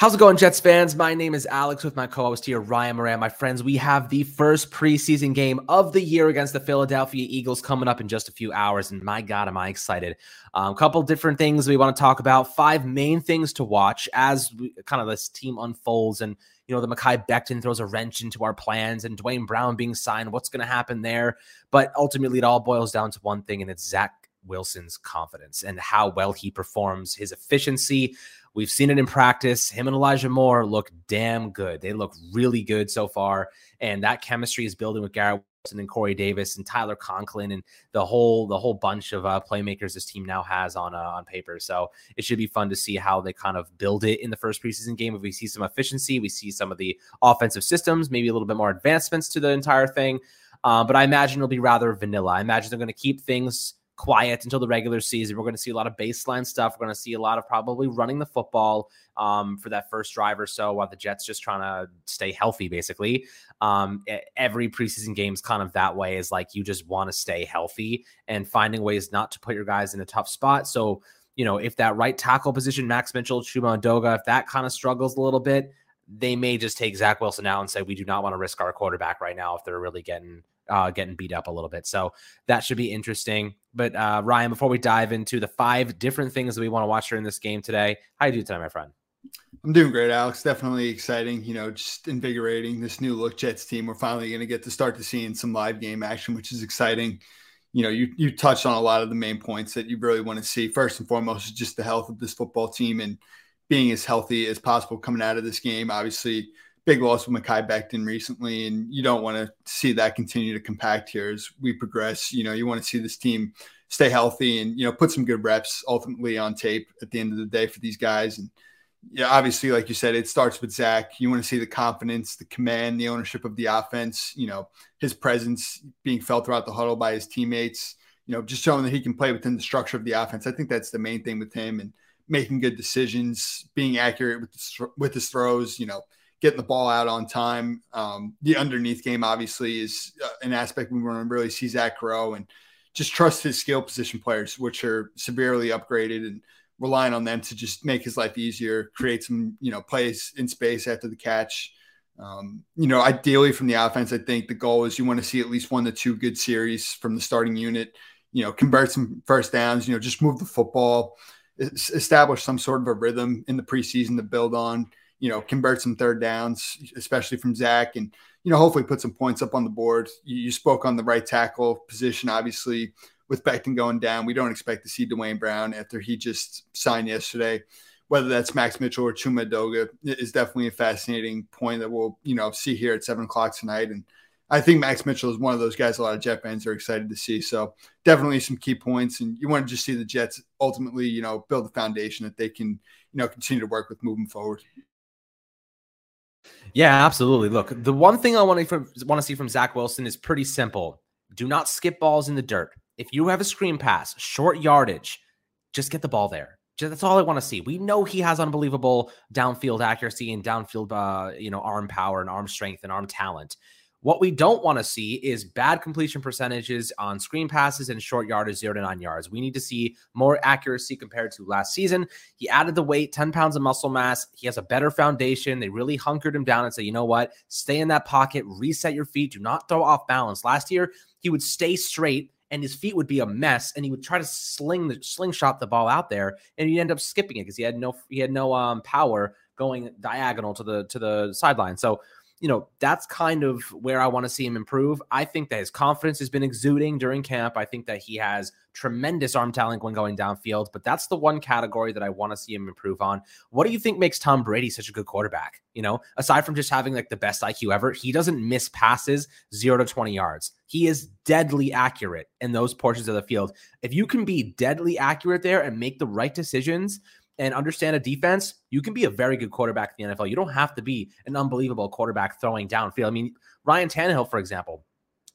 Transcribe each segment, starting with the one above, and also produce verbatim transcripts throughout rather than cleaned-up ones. How's it going, Jets fans? My name is Alex with my co-host here, Ryan Moran. My friends, we have the first preseason game of the year against the Philadelphia Eagles coming up in just a few hours, and my God, am I excited. A um, couple different things we want to talk about, five main things to watch as we, kind of this team unfolds, and you know, the Mekhi Becton throws a wrench into our plans and Dwayne Brown being signed, what's going to happen there? But ultimately, it all boils down to one thing, and it's Zach Wilson's confidence and how well he performs, his efficiency. We've seen it in practice. Him and Elijah Moore look damn good. They look really good so far. And that chemistry is building with Garrett Wilson and Corey Davis and Tyler Conklin and the whole the whole bunch of uh, playmakers this team now has on uh, on paper. So it should be fun to see how they kind of build it in the first preseason game. If we see some efficiency, we see some of the offensive systems, maybe a little bit more advancements to the entire thing. Uh, but I imagine it'll be rather vanilla. I imagine they're going to keep things quiet until the regular season. We're going to see a lot of baseline stuff. We're going to see a lot of probably running the football um, for that first drive or so while the Jets just trying to stay healthy, basically. Um, every preseason game is kind of that way, is like you just want to stay healthy and finding ways not to put your guys in a tough spot. So, you know, if that right tackle position, Max Mitchell, Chuma Edoga, if that kind of struggles a little bit, they may just take Zach Wilson out and say, we do not want to risk our quarterback right now if they're really getting Uh, getting beat up a little bit. So that should be interesting. But uh, Ryan, before we dive into the five different things that we want to watch during this game today, how are you doing tonight, my friend? I'm doing great, Alex. Definitely exciting, you know, just invigorating this new look Jets team. We're finally going to get to start to seeing some live game action, which is exciting. You know, you, you touched on a lot of the main points that you really want to see. First and foremost is just the health of this football team and being as healthy as possible coming out of this game. Obviously, big loss with Mekhi Becton recently, and you don't want to see that continue to compact here as we progress. You know, you want to see this team stay healthy and, you know, put some good reps ultimately on tape at the end of the day for these guys. And yeah, obviously, like you said, it starts with Zach. You want to see the confidence, the command, the ownership of the offense, you know, his presence being felt throughout the huddle by his teammates, you know, just showing that he can play within the structure of the offense. I think that's the main thing with him, and making good decisions, being accurate with, the, with his throws, you know, getting the ball out on time. Um, the underneath game, obviously, is an aspect we want to really see Zach grow, and just trust his skill position players, which are severely upgraded, and relying on them to just make his life easier, create some, you know, plays in space after the catch. Um, you know, ideally from the offense, I think the goal is you want to see at least one to two good series from the starting unit, you know, convert some first downs, you know, just move the football, establish some sort of a rhythm in the preseason to build on. You know, convert some third downs, especially from Zach, and, you know, hopefully put some points up on the board. You, you spoke on the right tackle position, obviously, with Becton going down. We don't expect to see Dwayne Brown after he just signed yesterday. Whether that's Max Mitchell or Chuma Edoga is definitely a fascinating point that we'll, you know, see here at seven o'clock tonight. And I think Max Mitchell is one of those guys a lot of Jet fans are excited to see. So definitely some key points. And you want to just see the Jets ultimately, you know, build the foundation that they can, you know, continue to work with moving forward. Yeah, absolutely. Look, the one thing I want to from, want to see from Zach Wilson is pretty simple. Do not skip balls in the dirt. If you have a screen pass, short yardage, just get the ball there. Just, that's all I want to see. We know he has unbelievable downfield accuracy and downfield, uh, you know, arm power and arm strength and arm talent. What we don't want to see is bad completion percentages on screen passes and short yardage, zero to nine yards. We need to see more accuracy compared to last season. He added the weight, ten pounds of muscle mass. He has a better foundation. They really hunkered him down and said, you know what? Stay in that pocket, reset your feet. Do not throw off balance. Last year, he would stay straight and his feet would be a mess, and he would try to sling the slingshot the ball out there, and he'd end up skipping it because he had no he had no um, power going diagonal to the to the sideline. So, you know, that's kind of where I want to see him improve. I think that his confidence has been exuding during camp. I think that he has tremendous arm talent when going downfield, but that's the one category that I want to see him improve on. What do you think makes Tom Brady such a good quarterback? You know, aside from just having like the best I Q ever, he doesn't miss passes zero to twenty yards. He is deadly accurate in those portions of the field. If you can be deadly accurate there and make the right decisions and understand a defense, you can be a very good quarterback in the N F L. You don't have to be an unbelievable quarterback throwing downfield. I mean, Ryan Tannehill, for example,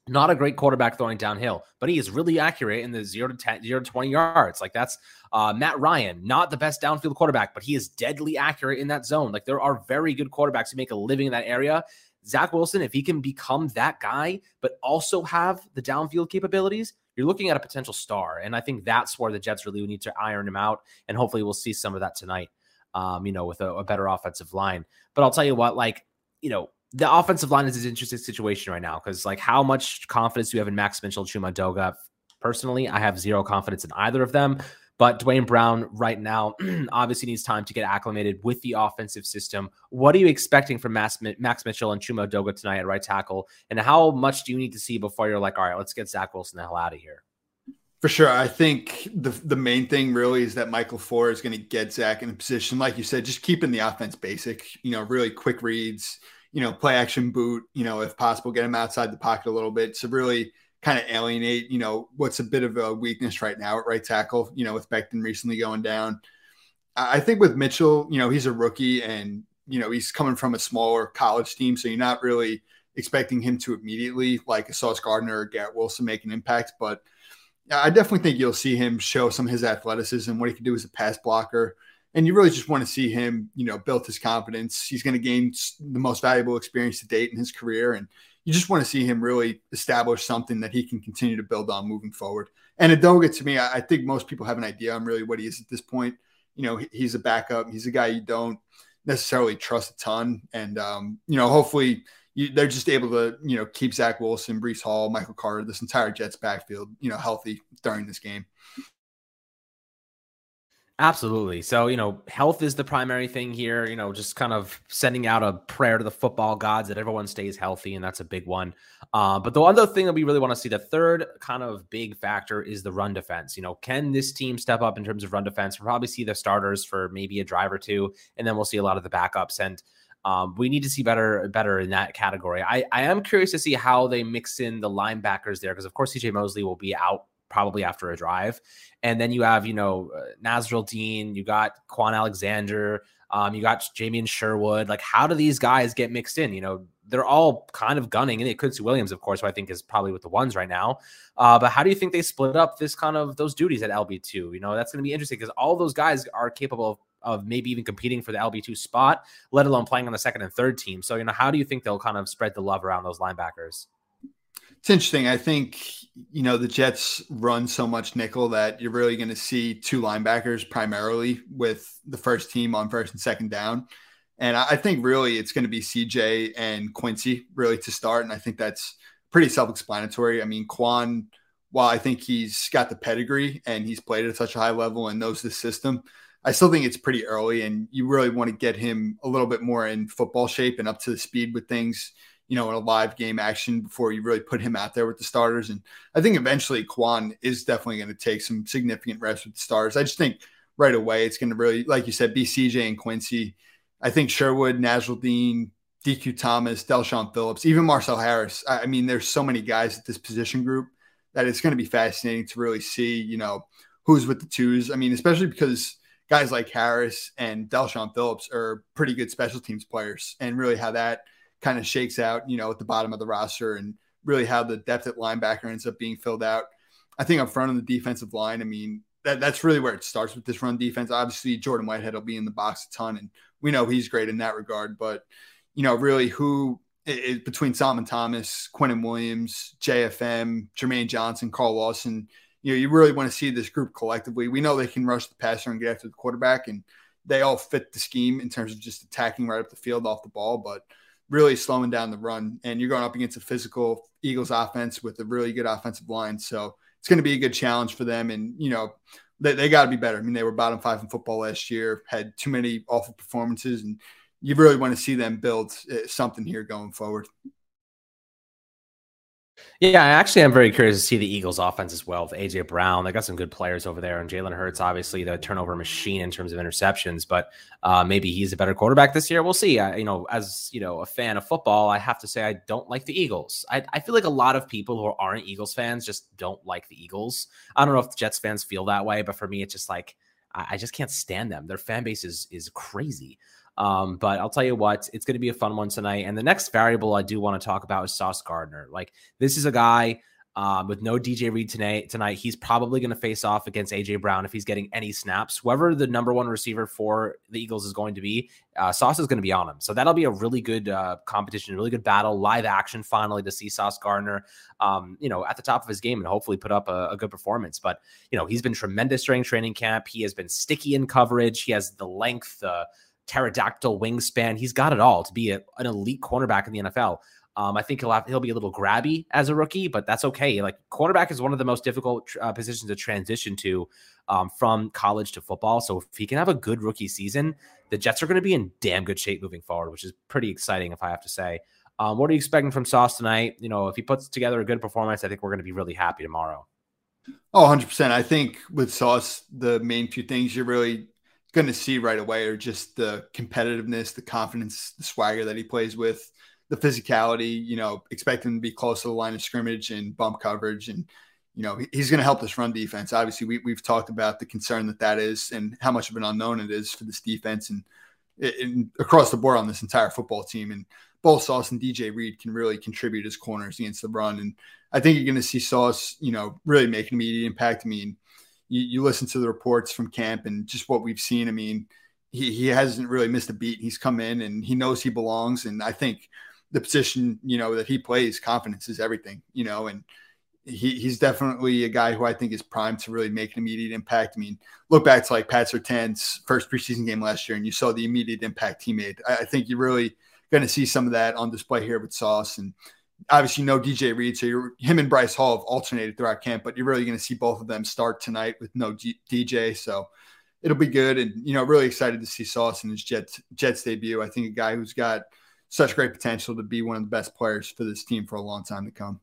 not a great quarterback throwing downhill, but he is really accurate in the zero to ten, zero to twenty yards. Like that's uh, Matt Ryan, not the best downfield quarterback, but he is deadly accurate in that zone. Like there are very good quarterbacks who make a living in that area. Zach Wilson, if he can become that guy, but also have the downfield capabilities, you're looking at a potential star. And I think that's where the Jets really need to iron him out. And hopefully we'll see some of that tonight. um, you know, with a, a better offensive line. But I'll tell you what, like, you know, the offensive line is an interesting situation right now because, like, how much confidence do you have in Max Mitchell, Chuma Edoga? Personally, I have zero confidence in either of them. But Dwayne Brown right now obviously needs time to get acclimated with the offensive system. What are you expecting from Max Mitchell and Chuma Edoga tonight at right tackle? And how much do you need to see before you're like, all right, let's get Zach Wilson the hell out of here? For sure. I think the the main thing really is that Michael Ford is going to get Zach in a position, like you said, just keeping the offense basic, you know, really quick reads, you know, play action boot, you know, if possible, get him outside the pocket a little bit. So really kind of alienate, you know, what's a bit of a weakness right now at right tackle, you know, with Becton recently going down. I think with Mitchell, you know, he's a rookie and, you know, he's coming from a smaller college team. So you're not really expecting him to immediately, like a Sauce Gardner or Garrett Wilson, make an impact. But I definitely think you'll see him show some of his athleticism, what he can do as a pass blocker. And you really just want to see him, you know, build his confidence. He's going to gain the most valuable experience to date in his career. And you just want to see him really establish something that he can continue to build on moving forward. And Edoga, to me, I think most people have an idea on really what he is at this point. You know, he's a backup. He's a guy you don't necessarily trust a ton. And, um, you know, hopefully you, they're just able to, you know, keep Zach Wilson, Breece Hall, Michael Carter, this entire Jets backfield, you know, healthy during this game. Absolutely. So, you know, health is the primary thing here, you know, just kind of sending out a prayer to the football gods that everyone stays healthy. And that's a big one. Uh, but the other thing that we really want to see, the third kind of big factor, is the run defense. You know, can this team step up in terms of run defense? We'll probably see the starters for maybe a drive or two, and then we'll see a lot of the backups. And um, we need to see better, better in that category. I, I am curious to see how they mix in the linebackers there, because of course, C J Mosley will be out probably after a drive. And then you have, you know, Nazril Dean, you got Kwon Alexander, um, you got Jamien Sherwood. Like, how do these guys get mixed in? You know, they're all kind of gunning. And it could see Williams, of course, who I think is probably with the ones right now. Uh, but how do you think they split up this kind of those duties at L B two? You know, that's going to be interesting because all those guys are capable of, of maybe even competing for the L B two spot, let alone playing on the second and third team. So, you know, how do you think they'll kind of spread the love around those linebackers? It's interesting. I think, you know, the Jets run so much nickel that you're really going to see two linebackers primarily with the first team on first and second down. And I think really it's going to be C J and Quincy really to start. And I think that's pretty self-explanatory. I mean, Kwon, while I think he's got the pedigree and he's played at such a high level and knows the system, I still think it's pretty early and you really want to get him a little bit more in football shape and up to the speed with things, you know, in a live game action before you really put him out there with the starters. And I think eventually Kwon is definitely going to take some significant reps with the starters. I just think right away it's going to really, like you said, be C J and Quincy. I think Sherwood, Nazril Dean, D Q Thomas, Delshawn Phillips, even Marcel Harris. I mean, there's so many guys at this position group that it's going to be fascinating to really see, you know, who's with the twos. I mean, especially because guys like Harris and Delshawn Phillips are pretty good special teams players, and really how that kind of shakes out, you know, at the bottom of the roster, and really how the depth at linebacker ends up being filled out. I think up front on the defensive line, I mean, that, that's really where it starts with this run defense. Obviously, Jordan Whitehead will be in the box a ton, and we know he's great in that regard. But, you know, really who it, it, between Solomon Thomas, Quinnen Williams, J F M, Jermaine Johnson, Carl Lawson, you know, you really want to see this group collectively. We know they can rush the passer and get after the quarterback, and they all fit the scheme in terms of just attacking right up the field off the ball. But really slowing down the run, and you're going up against a physical Eagles offense with a really good offensive line. So it's going to be a good challenge for them. And, you know, they, they got to be better. I mean, they were bottom five in football last year, had too many awful performances, and you really want to see them build something here going forward. Yeah, actually, I'm very curious to see the Eagles offense as well. With A J Brown, they got some good players over there. And Jalen Hurts, obviously, the turnover machine in terms of interceptions. But uh, maybe he's a better quarterback this year. We'll see. I, you know, as you know, a fan of football, I have to say I don't like the Eagles. I, I feel like a lot of people who aren't Eagles fans just don't like the Eagles. I don't know if the Jets fans feel that way, but for me, it's just like I, I just can't stand them. Their fan base is is crazy. Um, but I'll tell you what, it's going to be a fun one tonight. And the next variable I do want to talk about is Sauce Gardner. Like, this is a guy Um, with no D J Reed tonight, tonight, he's probably going to face off against A J Brown if he's getting any snaps. Whoever the number one receiver for the Eagles is going to be, uh, Sauce is going to be on him. So that'll be a really good uh, competition, a really good battle, live action finally to see Sauce Gardner, um, you know, at the top of his game and hopefully put up a, a good performance. But, you know, he's been tremendous during training camp. He has been sticky in coverage. He has the length, the pterodactyl wingspan. He's got it all to be a, an elite cornerback in the N F L. Um, I think he'll have, he'll be a little grabby as a rookie, but that's okay. Like, quarterback is one of the most difficult uh, positions to transition to um, from college to football. So if he can have a good rookie season, the Jets are going to be in damn good shape moving forward, which is pretty exciting, if I have to say. Um, what are you expecting from Sauce tonight? You know, if he puts together a good performance, I think we're going to be really happy tomorrow. Oh, one hundred percent. I think with Sauce, the main few things you're really going to see right away are just the competitiveness, the confidence, the swagger that he plays with. The physicality, you know, expect him to be close to the line of scrimmage and bump coverage. And, you know, he's going to help this run defense. Obviously, we, we've talked about the concern that that is and how much of an unknown it is for this defense and, and across the board on this entire football team. And both Sauce and D J Reed can really contribute as corners against the run. And I think you're going to see Sauce, you know, really make an immediate impact. I mean, you, you listen to the reports from camp and just what we've seen. I mean, he, he hasn't really missed a beat. He's come in and he knows he belongs. And I think – the position, you know, that he plays, confidence is everything, you know, and he, he's definitely a guy who I think is primed to really make an immediate impact. I mean, look back to like Pat Surtain's first preseason game last year and you saw the immediate impact he made. I, I think you're really going to see some of that on display here with Sauce and obviously no D J Reed. So you're, him and Bryce Hall have alternated throughout camp, but you're really going to see both of them start tonight with no G- D J. So it'll be good. And, you know, really excited to see Sauce in his Jets, Jets debut. I think a guy who's got such great potential to be one of the best players for this team for a long time to come.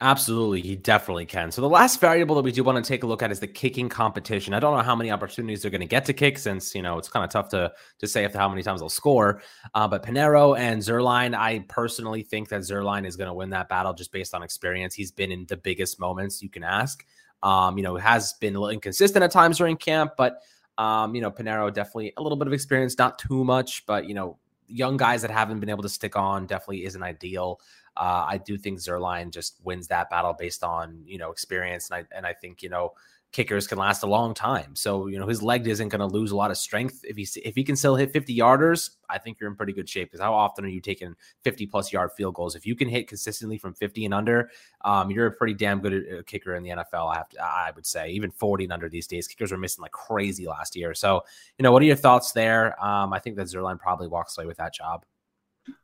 Absolutely. He definitely can. So the last variable that we do want to take a look at is the kicking competition. I don't know how many opportunities they're going to get to kick since, you know, it's kind of tough to, to say after how many times they'll score. Uh, but Pineiro and Zuerlein, I personally think that Zuerlein is going to win that battle just based on experience. He's been in the biggest moments you can ask. Um, you know, has been a little inconsistent at times during camp, but Um, you know, Pineiro, definitely a little bit of experience, not too much, but, you know, young guys that haven't been able to stick on definitely isn't ideal. Uh, I do think Zuerlein just wins that battle based on, you know, experience. And I, and I think, you know, kickers can last a long time. So, you know, his leg isn't going to lose a lot of strength. If he, if he can still hit fifty yarders, I think you're in pretty good shape because how often are you taking fifty plus yard field goals? If you can hit consistently from fifty and under, um, you're a pretty damn good kicker in the N F L. I have to, I would say even forty and under these days, kickers were missing like crazy last year. So, you know, what are your thoughts there? Um, I think that Zuerlein probably walks away with that job.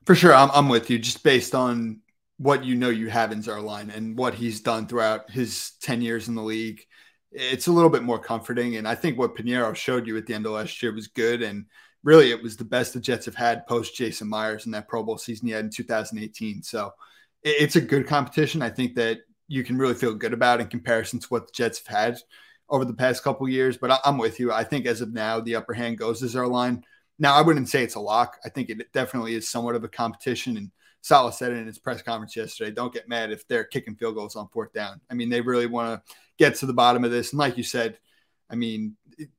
For sure. I'm, I'm with you just based on what, you know, you have in Zuerlein and what he's done throughout his ten years in the league. It's a little bit more comforting. And I think what Pineiro showed you at the end of last year was good. And really it was the best the Jets have had post Jason Myers in that Pro Bowl season he had in two thousand eighteen. So it's a good competition. I think that you can really feel good about in comparison to what the Jets have had over the past couple of years, but I'm with you. I think as of now, the upper hand goes to Zuerlein. Now I wouldn't say it's a lock. I think it definitely is somewhat of a competition. And Salah said it in his press conference yesterday, don't get mad if they're kicking field goals on fourth down. I mean, they really want to get to the bottom of this. And like you said, I mean,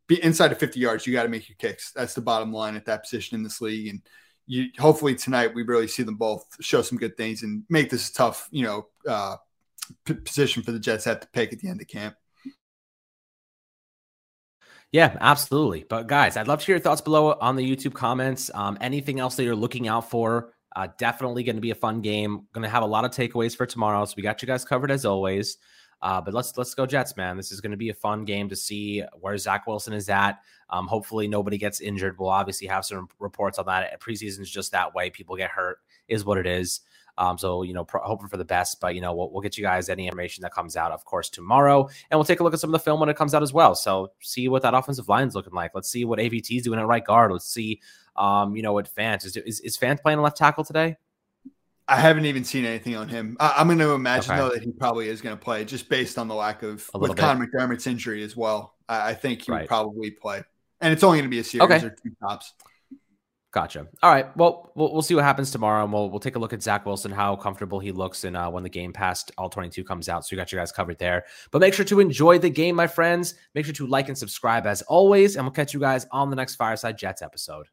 be inside of fifty yards, you got to make your kicks. That's the bottom line at that position in this league. And you hopefully tonight we really see them both show some good things and make this a tough, you know, uh, p- position for the Jets to have to pick at the end of camp. Yeah, absolutely. But guys, I'd love to hear your thoughts below on the YouTube comments. Um, anything else that you're looking out for? Uh, definitely going to be a fun game. Going to have a lot of takeaways for tomorrow. So we got you guys covered as always. Uh, but let's let's go Jets, man. This is going to be a fun game to see where Zach Wilson is at. Um, hopefully nobody gets injured. We'll obviously have some reports on that. Preseason is just that way. People get hurt is what it is. Um, so, you know, pro- hoping for the best. But, you know, we'll, we'll get you guys any information that comes out, of course, tomorrow. And we'll take a look at some of the film when it comes out as well. So see what that offensive line is looking like. Let's see what A V T is doing at right guard. Let's see, um, you know, what Fant is, is. Is Fant playing left tackle today? I haven't even seen anything on him. I, I'm going to imagine, okay, though, that he probably is going to play just based on the lack of – with Connor McDermott's injury as well. I, I think he right. would probably play. And it's only going to be a series okay. or two tops. Gotcha. All right. Well, well, we'll see what happens tomorrow, and we'll we'll take a look at Zach Wilson, how comfortable he looks, and uh, when the game past all twenty-two comes out. So you got you guys covered there. But make sure to enjoy the game, my friends. Make sure to like and subscribe as always, and we'll catch you guys on the next Fireside Jets episode.